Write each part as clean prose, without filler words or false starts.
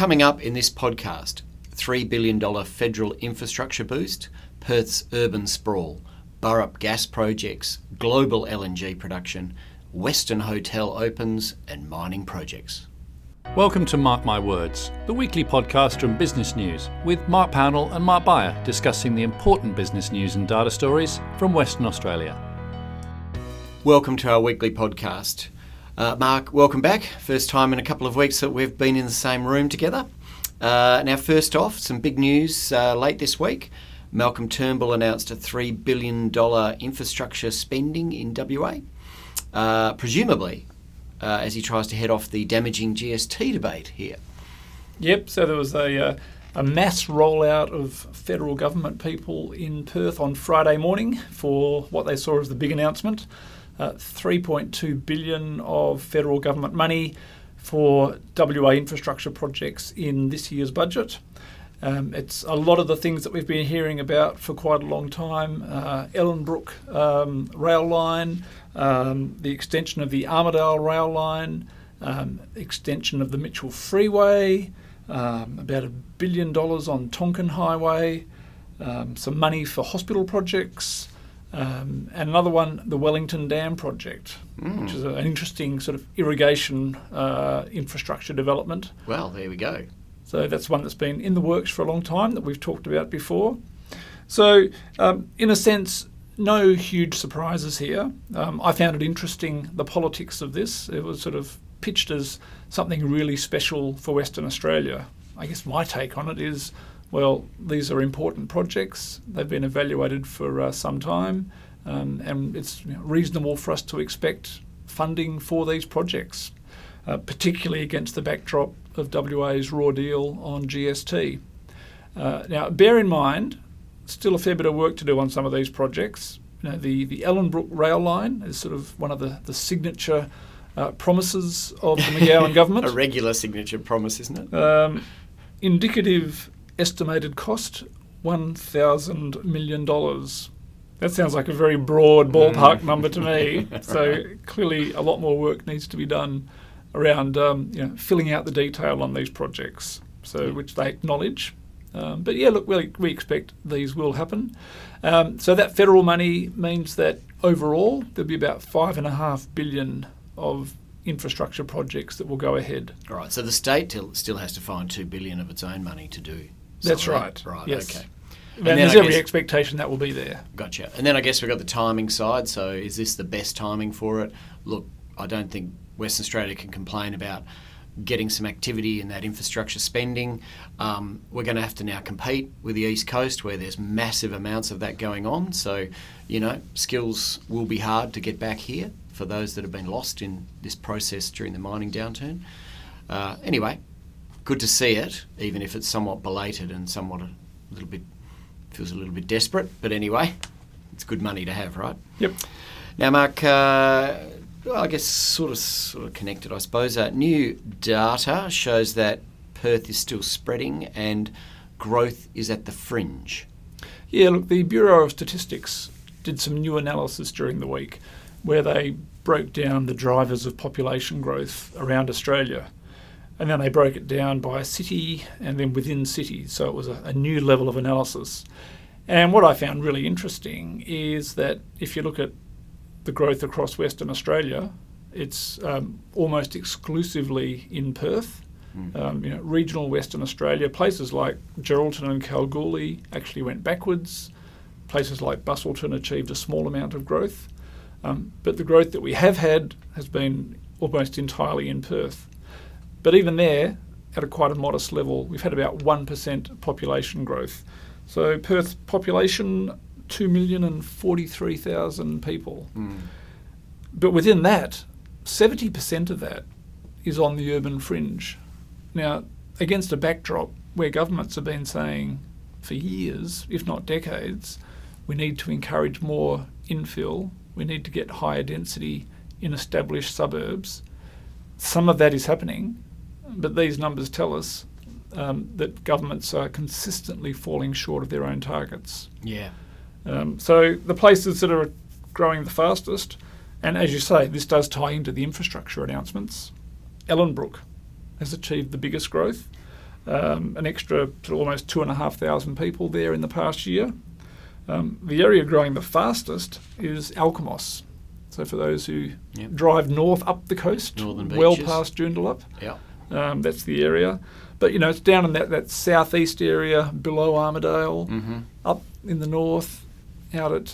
Coming up in this podcast, $3 billion federal infrastructure boost, Perth's urban sprawl, Burrup gas projects, global LNG production, Western Hotel opens, and mining projects. Welcome to Mark My Words, the weekly podcast from Business News, with Mark Pownall and Mark Beyer discussing the important business news and data stories from Western Australia. Welcome to our weekly podcast. Mark, welcome back. First time in a couple of weeks that we've been in the same room together. Now, first off, some big news late this week. Malcolm Turnbull announced a $3 billion infrastructure spending in WA, presumably as he tries to head off the damaging GST debate here. Yep, so there was a mass rollout of federal government people in Perth on Friday morning for what they saw as the big announcement. $3.2 billion of federal government money for WA infrastructure projects in this year's budget. It's a lot of the things that we've been hearing about for quite a long time. Ellenbrook rail line, the extension of the Armadale rail line, extension of the Mitchell Freeway, about $1 billion on Tonkin Highway, some money for hospital projects, and another one, the Wellington Dam project, which is an interesting sort of irrigation infrastructure development. Well, there we go. So that's one that's been in the works for a long time that we've talked about before. So in a sense, no huge surprises here. I found it interesting, the politics of this. It was sort of pitched as something really special for Western Australia. I guess my take on it is, well, these are important projects. They've been evaluated for some time, and it's reasonable for us to expect funding for these projects, particularly against the backdrop of WA's raw deal on GST. Now, bear in mind, still a fair bit of work to do on some of these projects. You know, the Ellenbrook rail line is sort of one of the signature promises of the McGowan government. A regular signature promise, isn't it? Indicative estimated cost, $1,000 million. That sounds like a very broad ballpark number to me. So clearly a lot more work needs to be done around filling out the detail on these projects, which they acknowledge. But yeah, look, we expect these will happen. So that federal money means that overall there'll be about $5.5 billion of infrastructure projects that will go ahead. All right, so the state still has to find $2 billion of its own money to do. That's right. Right, yes. Okay. And there's every expectation that will be there. Gotcha. And then I guess we've got the timing side. So is this the best timing for it? Look, I don't think Western Australia can complain about getting some activity in that infrastructure spending. We're going to have to now compete with the East Coast where there's massive amounts of that going on. So, skills will be hard to get back here for those that have been lost in this process during the mining downturn. Anyway, good to see it, even if it's somewhat belated and somewhat feels a little bit desperate. But anyway, it's good money to have, right? Yep. Now, Mark, I guess sort of connected, I suppose. New data shows that Perth is still spreading and growth is at the fringe. Yeah, look, the Bureau of Statistics did some new analysis during the week where they broke down the drivers of population growth around Australia. And then they broke it down by city and then within city. So it was a new level of analysis. And what I found really interesting is that if you look at the growth across Western Australia, it's almost exclusively in Perth. Regional Western Australia, places like Geraldton and Kalgoorlie actually went backwards. Places like Busselton achieved a small amount of growth. But the growth that we have had has been almost entirely in Perth. But even there, at quite a modest level, we've had about 1% population growth. So Perth's population, 2,043,000 people. But within that, 70% of that is on the urban fringe. Now, against a backdrop where governments have been saying for years, if not decades, we need to encourage more infill, we need to get higher density in established suburbs. Some of that is happening, but these numbers tell us that governments are consistently falling short of their own targets. Yeah. So the places that are growing the fastest, and as you say, this does tie into the infrastructure announcements, Ellenbrook has achieved the biggest growth. an extra sort of almost 2,500 people there in the past year. The area growing the fastest is Alkimos. So for those who drive north up the coast, well past Joondalup, that's the area. But, you know, it's down in that southeast area below Armadale, up in the north, out at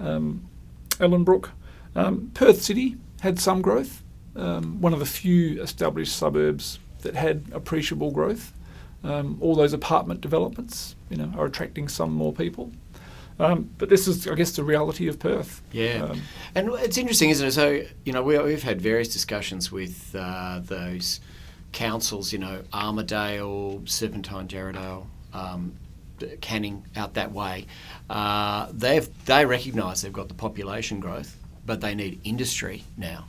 Ellenbrook. Perth City had some growth, one of the few established suburbs that had appreciable growth. All those apartment developments, you know, are attracting some more people. But this is, I guess, the reality of Perth. Yeah. And it's interesting, isn't it? So, you know, we've had various discussions with those councils, you know, Armadale, Serpentine, Jarrahdale, Canning, out that way. They recognise they've got the population growth, but they need industry now.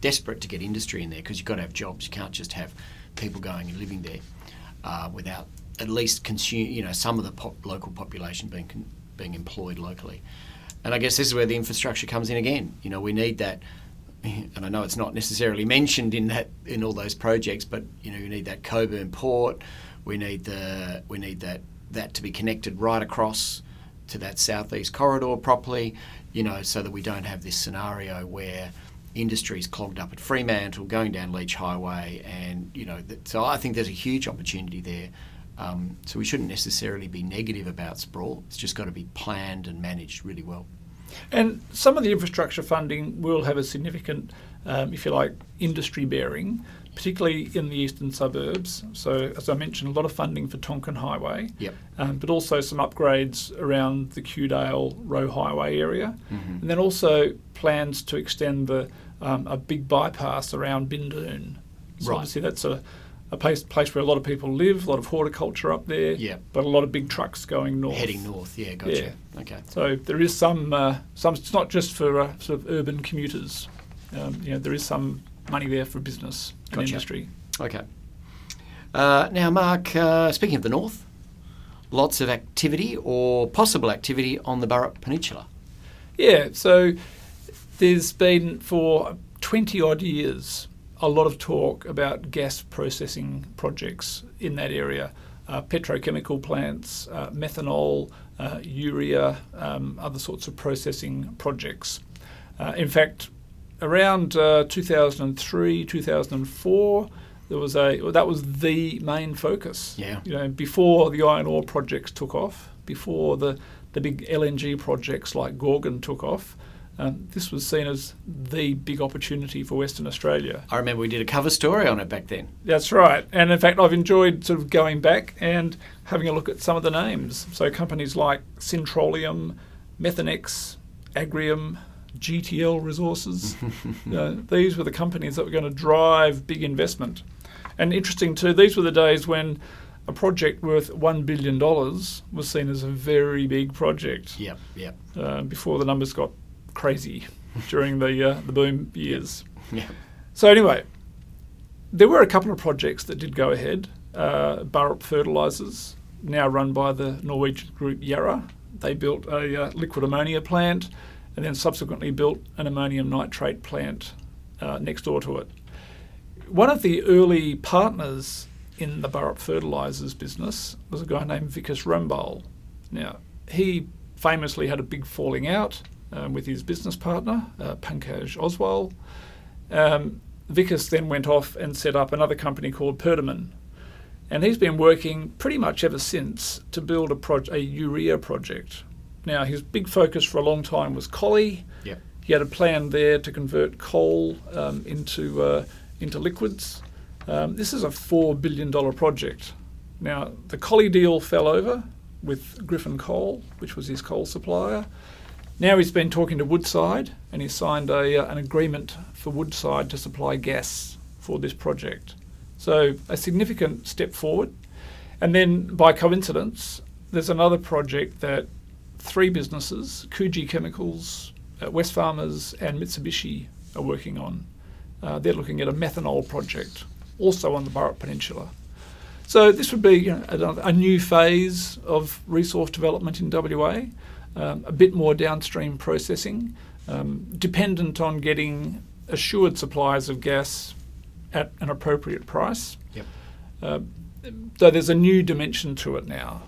Desperate to get industry in there because you've got to have jobs. You can't just have people going and living there without at least some of the local population being employed locally. And I guess this is where the infrastructure comes in again. You know, we need that, and I know it's not necessarily mentioned in all those projects, but you know, you need that Coburn port. We need that to be connected right across to that southeast corridor properly, you know, so that we don't have this scenario where industry's clogged up at Fremantle, going down Leach Highway, and you know, so I think there's a huge opportunity there. So we shouldn't necessarily be negative about sprawl. It's just got to be planned and managed really well. And some of the infrastructure funding will have a significant, if you like, industry bearing, particularly in the eastern suburbs. So as I mentioned, a lot of funding for Tonkin Highway, but also some upgrades around the Kewdale Row Highway area. And then also plans to extend a big bypass around Bindoon. So obviously that's a place where a lot of people live, a lot of horticulture up there, but a lot of big trucks going north. Heading north, Okay. So there is some. It's not just for sort of urban commuters. You know, there is some money there for business and industry. Okay. Now, Mark, speaking of the north, lots of activity or possible activity on the Burrup Peninsula. Yeah. So there's been for 20 odd years a lot of talk about gas processing projects in that area, petrochemical plants, methanol, urea, other sorts of processing projects. In fact, around 2003, 2004, that was the main focus. Yeah. You know, before the iron ore projects took off, before the big LNG projects like Gorgon took off, this was seen as the big opportunity for Western Australia. I remember we did a cover story on it back then. That's right. And in fact, I've enjoyed sort of going back and having a look at some of the names. So companies like Sintroleum, Methanex, Agrium, GTL Resources. These were the companies that were going to drive big investment. And interesting too, these were the days when a project worth $1 billion was seen as a very big project. Yep. Before the numbers got crazy during the boom years. Yeah. So anyway, there were a couple of projects that did go ahead. Burrup Fertilizers, now run by the Norwegian group Yara. They built a liquid ammonia plant and then subsequently built an ammonium nitrate plant next door to it. One of the early partners in the Burrup Fertilizers business was a guy named Vikas Rambal. Now, he famously had a big falling out with his business partner, Pankaj Oswal. Vikas then went off and set up another company called Perdaman. And he's been working pretty much ever since to build a urea project. Now, his big focus for a long time was Collie. Yep. He had a plan there to convert coal into liquids. This is a $4 billion project. Now, the Collie deal fell over with Griffin Coal, which was his coal supplier. Now he's been talking to Woodside, and he signed an agreement for Woodside to supply gas for this project. So a significant step forward. And then, by coincidence, there's another project that three businesses, Coogee Chemicals, Wesfarmers and Mitsubishi, are working on. They're looking at a methanol project, also on the Burrup Peninsula. So this would be a new phase of resource development in WA. A bit more downstream processing, dependent on getting assured supplies of gas at an appropriate price. Yep. So there's a new dimension to it now.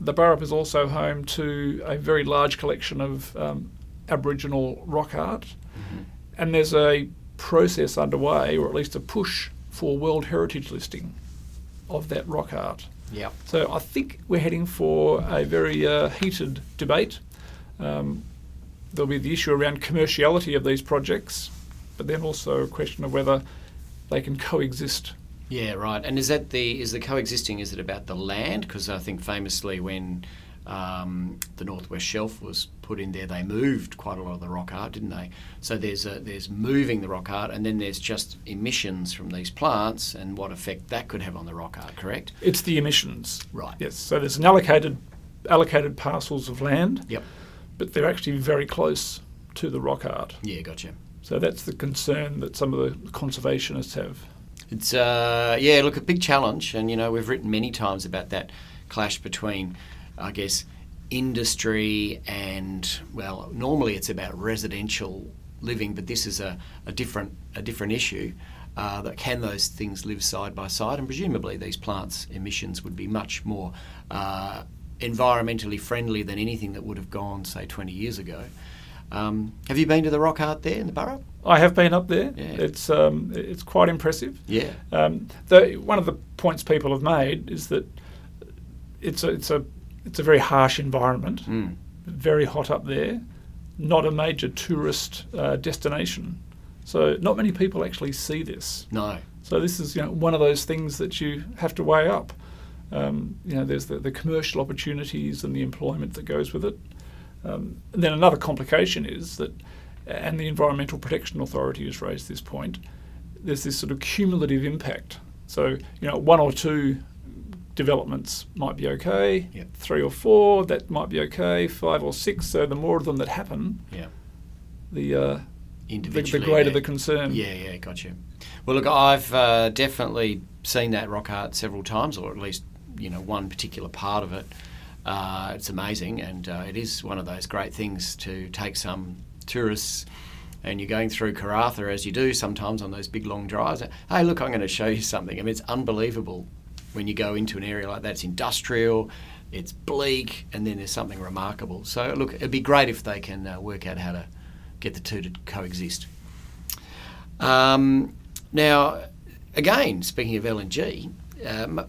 The Burrup is also home to a very large collection of Aboriginal rock art, mm-hmm. and there's a process underway, or at least a push for World Heritage listing of that rock art. Yeah. So I think we're heading for a very heated debate. There'll be the issue around commerciality of these projects, but then also a question of whether they can coexist. Yeah, right. And is the coexisting, is it about the land? Because I think famously when the Northwest Shelf was put in there, they moved quite a lot of the rock art, didn't they? So there's moving the rock art, and then there's just emissions from these plants and what effect that could have on the rock art, correct? It's the emissions. Right. Yes. So there's an allocated parcels of land. Yep. But they're actually very close to the rock art. Yeah, gotcha. So that's the concern that some of the conservationists have. It's, a big challenge. And, you know, we've written many times about that clash between, I guess, industry and, well, normally it's about residential living, but this is a different issue. That can those things live side by side? And presumably these plants' emissions would be much more environmentally friendly than anything that would have gone, say, 20 years ago. Have you been to the rock art there in the Burrup? I have been up there. Yeah. It's quite impressive. Yeah. Though one of the points people have made is that it's a very harsh environment, very hot up there, not a major tourist destination. So not many people actually see this. No. So this is one of those things that you have to weigh up. There's the commercial opportunities and the employment that goes with it. And then another complication is that, and the Environmental Protection Authority has raised this point, there's this sort of cumulative impact. So, one or two developments might be okay, yep. Three or four, that might be okay, five or six. So the more of them that happen, yep. the greater the concern. Yeah, gotcha. Well, look, I've definitely seen that rock art several times, or at least, one particular part of it. It's amazing, and it is one of those great things to take some tourists, and you're going through Karratha as you do sometimes on those big long drives. Hey, look, I'm going to show you something. I mean, it's unbelievable when you go into an area like that. It's industrial, it's bleak, and then there's something remarkable. So, look, it'd be great if they can work out how to get the two to coexist. Now, again, speaking of LNG...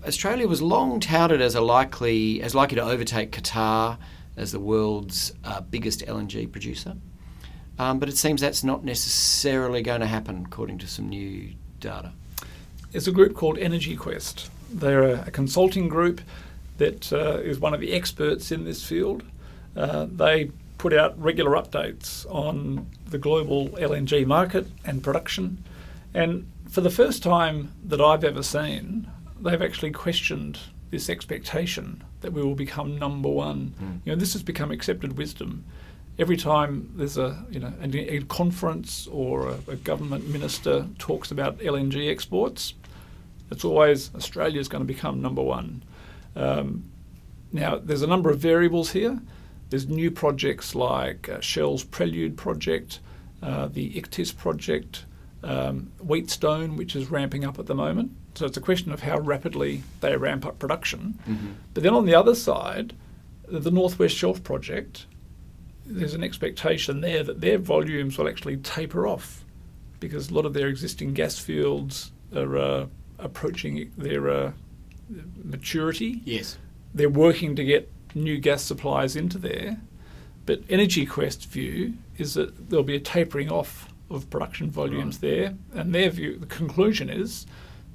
Australia was long touted as likely to overtake Qatar as the world's biggest LNG producer, but it seems that's not necessarily going to happen, according to some new data. There's a group called Energy Quest. They're a consulting group that is one of the experts in this field. They put out regular updates on the global LNG market and production, and for the first time that I've ever seen, they've actually questioned this expectation that we will become number one. Mm. This has become accepted wisdom. Every time there's a conference or a government minister talks about LNG exports, it's always Australia's going to become number one. Now, there's a number of variables here. There's new projects like Shell's Prelude project, the Ichthys project, Wheatstone, which is ramping up at the moment. So it's a question of how rapidly they ramp up production. Mm-hmm. But then on the other side, the Northwest Shelf project, there's an expectation there that their volumes will actually taper off because a lot of their existing gas fields are approaching their maturity. Yes. They're working to get new gas supplies into there. But Energy Quest's view is that there'll be a tapering off of production volumes there. And their view, the conclusion is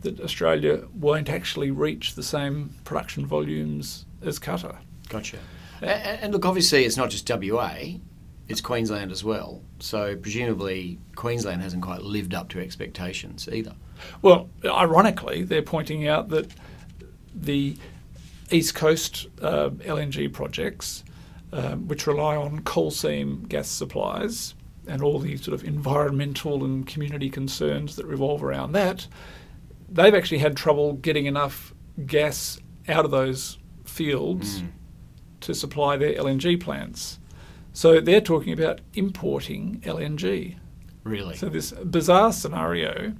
that Australia won't actually reach the same production volumes as Qatar. Gotcha. And look, obviously it's not just WA, it's Queensland as well. So presumably Queensland hasn't quite lived up to expectations either. Well, ironically, they're pointing out that the East Coast LNG projects, which rely on coal seam gas supplies and all the sort of environmental and community concerns that revolve around that, they've actually had trouble getting enough gas out of those fields to supply their LNG plants. So they're talking about importing LNG. Really? So this bizarre scenario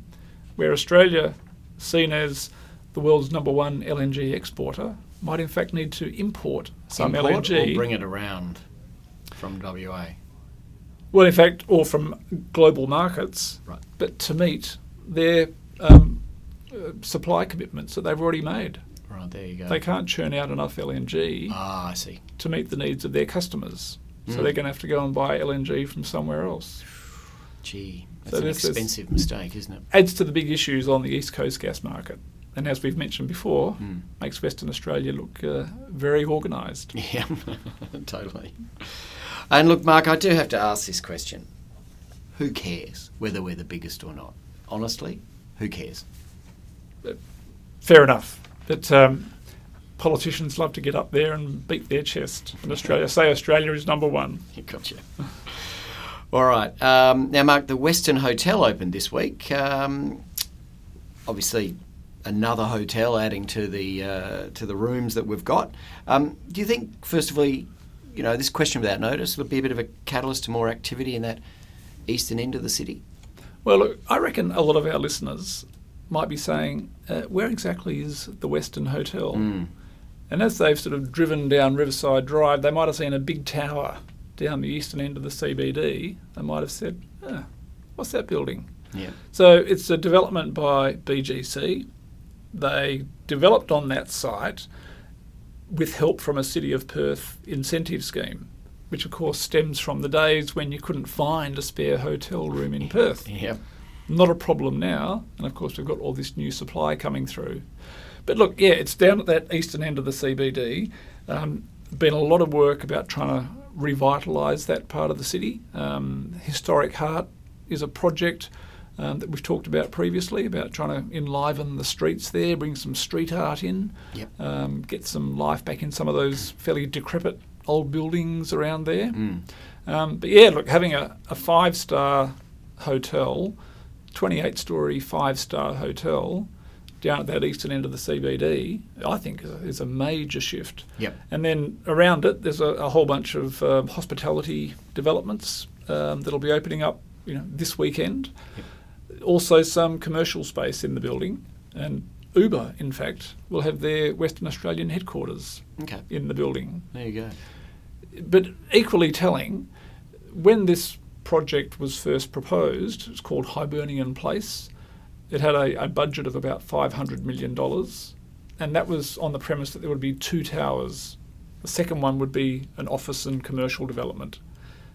where Australia, seen as the world's number 1 LNG exporter, might in fact need to import some LNG. Or bring it around from WA. Well, in fact, or from global markets, right. But to meet their supply commitments that they've already made. Right, there you go. They can't churn out enough LNG I see. To meet the needs of their customers. Mm. So they're going to have to go and buy LNG from somewhere else. Gee, that's an expensive mistake, isn't it? Adds to the big issues on the East Coast gas market. And as we've mentioned before, makes Western Australia look very organised. Yeah, totally. And look, Mark, I do have to ask this question. Who cares whether we're the biggest or not? Honestly, who cares? Fair enough. But politicians love to get up there and beat their chest in Australia. Say Australia is number 1. Gotcha. All right. Now, Mark, the Western Hotel opened this week. Obviously, another hotel adding to the rooms that we've got. Do you think, first of all, you know, this question without notice will be a bit of a catalyst to more activity in that eastern end of the city? Well, look, I reckon a lot of our listeners might be saying, where exactly is the Western Hotel? Mm. And as they've sort of driven down Riverside Drive, they might have seen a big tower down the eastern end of the CBD. They might have said, what's that building? Yeah. So it's a development by BGC. They developed on that site with help from a City of Perth incentive scheme, which of course stems from the days when you couldn't find a spare hotel room in Perth. Yeah. Not a problem now, and of course we've got all this new supply coming through. But look, yeah, it's down at that eastern end of the CBD. Been a lot of work about trying to revitalise that part of the city. Historic Heart is a project that we've talked about previously, about trying to enliven the streets there, bring some street art in, get some life back in some of those fairly decrepit old buildings around there. Mm. But yeah, look, having a 5-star hotel, 28-storey 5-star hotel down at that eastern end of the CBD, I think is a major shift. Yep. And then around it, there's a whole bunch of hospitality developments that'll be opening up, you know, this weekend. Yep. Also some commercial space in the building, and Uber, in fact, will have their Western Australian headquarters in the building. There you go. But equally telling, when this project was first proposed, it's called Hibernian Place, it had a budget of about $500 million, and that was on the premise that there would be 2 towers. The second one would be an office and commercial development.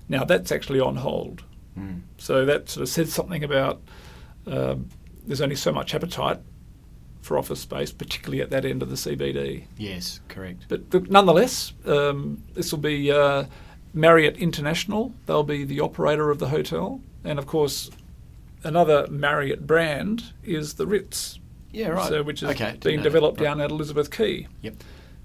Now, that's actually on hold. Mm. So that sort of said something about there's only so much appetite for office space, particularly at that end of the CBD. Yes, correct. But nonetheless, this will be Marriott International. They'll be the operator of the hotel. And, of course, another Marriott brand is the Ritz, which is being developed down at Elizabeth Quay. Yep.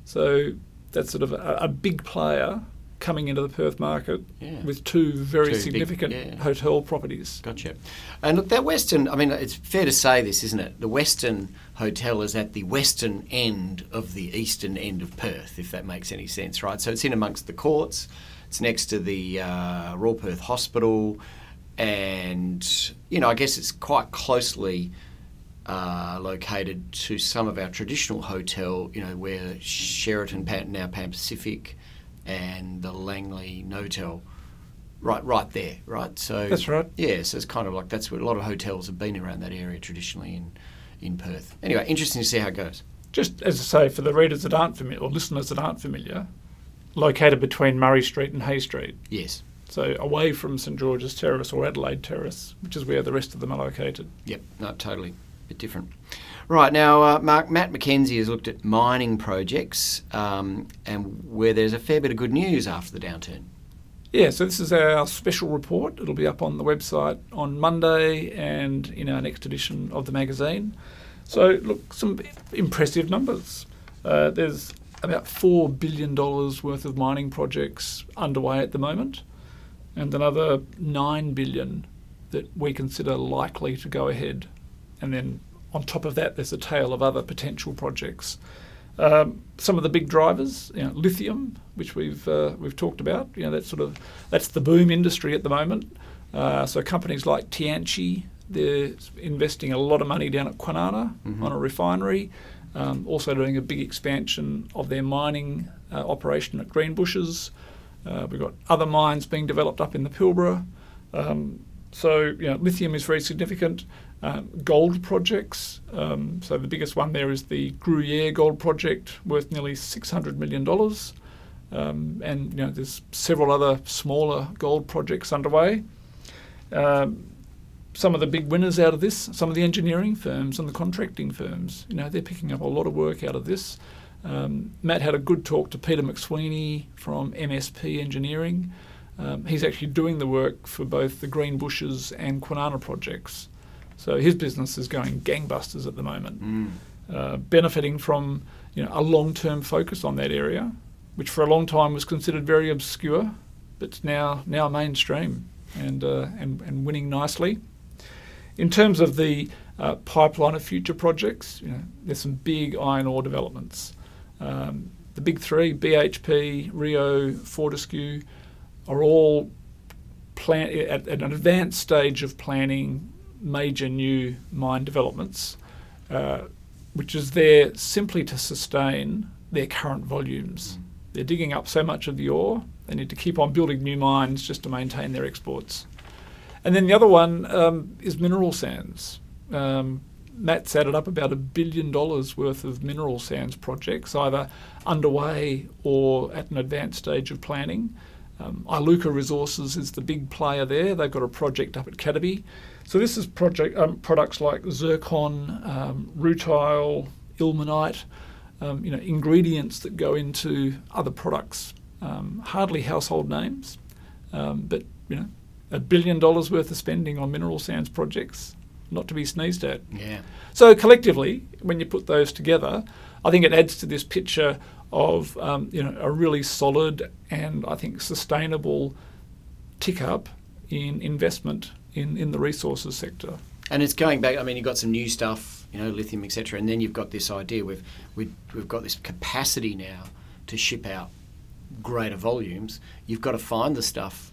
So that's sort of a big player coming into the Perth market with 2 very significant big, hotel properties. Gotcha. And look, that Western, I mean, it's fair to say this, isn't it? The Western Hotel is at the western end of the eastern end of Perth, if that makes any sense, right? So it's in amongst the courts, it's next to the Royal Perth Hospital, and, you know, I guess it's quite closely located to some of our traditional hotel, you know, where Sheraton, now Pan Pacific, and the Langley Notel, right there, right? So that's right. Yeah, so it's kind of like that's where a lot of hotels have been around that area traditionally in Perth. Anyway, interesting to see how it goes. Just as I say, for the readers that aren't familiar, or listeners that aren't familiar, located between Murray Street and Hay Street. Yes. So away from St George's Terrace or Adelaide Terrace, which is where the rest of them are located. Yep, no, totally. A bit different. Right, now, Mark, Matt McKenzie has looked at mining projects and where there's a fair bit of good news after the downturn. Yeah, so this is our special report. It'll be up on the website on Monday and in our next edition of the magazine. So, look, some impressive numbers. There's about $4 billion worth of mining projects underway at the moment, and another $9 billion that we consider likely to go ahead. And then on top of that, there's a tail of other potential projects. Some of the big drivers, you know, lithium, which we've talked about. You know, that's the boom industry at the moment. So companies like Tianqi, they're investing a lot of money down at Kwinana on a refinery. Also doing a big expansion of their mining operation at Greenbushes. We've got other mines being developed up in the Pilbara. So lithium is very significant. Gold projects. So the biggest one there is the Gruyere Gold Project, worth nearly $600 million. And there's several other smaller gold projects underway. Some of the big winners out of this, some of the engineering firms and the contracting firms, they're picking up a lot of work out of this. Matt had a good talk to Peter McSweeney from MSP Engineering. He's actually doing the work for both the Greenbushes and Kwinana projects. So his business is going gangbusters at the moment, benefiting from a long-term focus on that area, which for a long time was considered very obscure, but now mainstream and winning nicely. In terms of the pipeline of future projects, there's some big iron ore developments. The big three, BHP, Rio, Fortescue, are all at an advanced stage of planning major new mine developments, which is there simply to sustain their current volumes. They're digging up so much of the ore, they need to keep on building new mines just to maintain their exports. And then the other one is mineral sands. Matt's added up about $1 billion worth of mineral sands projects, either underway or at an advanced stage of planning. Iluka Resources is the big player there. They've got a project up at Cataby. So this is products like zircon, rutile, ilmenite, ingredients that go into other products. Hardly household names, but $1 billion worth of spending on mineral sands projects, not to be sneezed at. Yeah. So collectively, when you put those together, I think it adds to this picture of a really solid and I think sustainable tick up in investment in the resources sector. And it's going back. I mean, you've got some new stuff, lithium, etc., and then you've got this idea we've got this capacity now to ship out greater volumes. You've got to find the stuff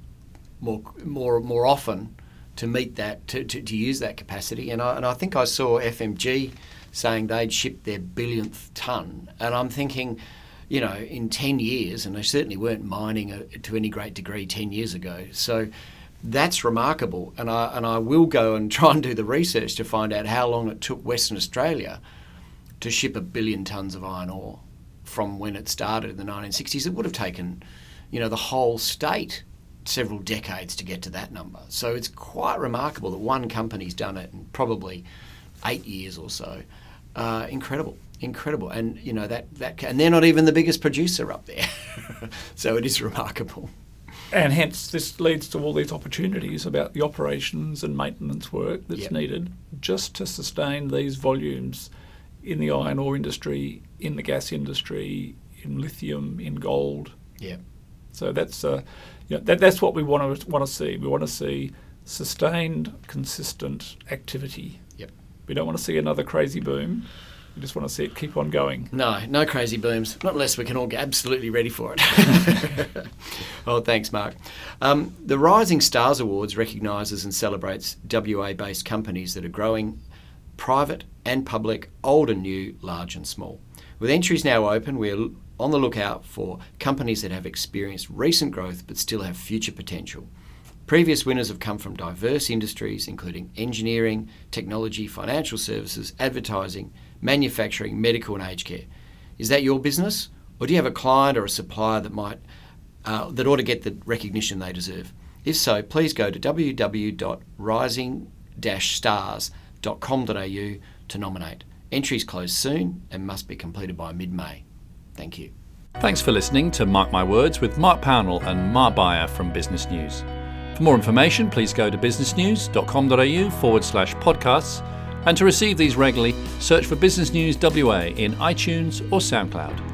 more often to meet that, to use that capacity. And I think I saw FMG saying they'd shipped their billionth ton, and I'm thinking, in 10 years, and they certainly weren't mining to any great degree 10 years ago. So that's remarkable, and I will go and try and do the research to find out how long it took Western Australia to ship 1 billion tons of iron ore from when it started in the 1960s. It would have taken, the whole state several decades to get to that number. So it's quite remarkable that one company's done it in probably 8 years or so. Incredible. And, and they're not even the biggest producer up there. So it is remarkable. And hence this leads to all these opportunities about the operations and maintenance work that's needed just to sustain these volumes in the iron ore industry, in the gas industry, in lithium, in gold. Yeah. So that's that's what we want to see. We want to see sustained, consistent activity. Yep. We don't want to see another crazy boom. We just want to see it keep on going. No crazy booms, not unless we can all get absolutely ready for it. Oh, thanks, Mark. The Rising Stars Awards recognises and celebrates WA-based companies that are growing, private and public, old and new, large and small. With entries now open, we're on the lookout for companies that have experienced recent growth but still have future potential. Previous winners have come from diverse industries, including engineering, technology, financial services, advertising, manufacturing, medical and aged care. Is that your business? Or do you have a client or a supplier that might that ought to get the recognition they deserve? If so, please go to www.rising-stars.com.au to nominate. Entries close soon and must be completed by mid-May. Thank you. Thanks for listening to Mark My Words with Mark Pownall and Mark Beyer from Business News. For more information, please go to businessnews.com.au/podcasts, and to receive these regularly, search for Business News WA in iTunes or SoundCloud.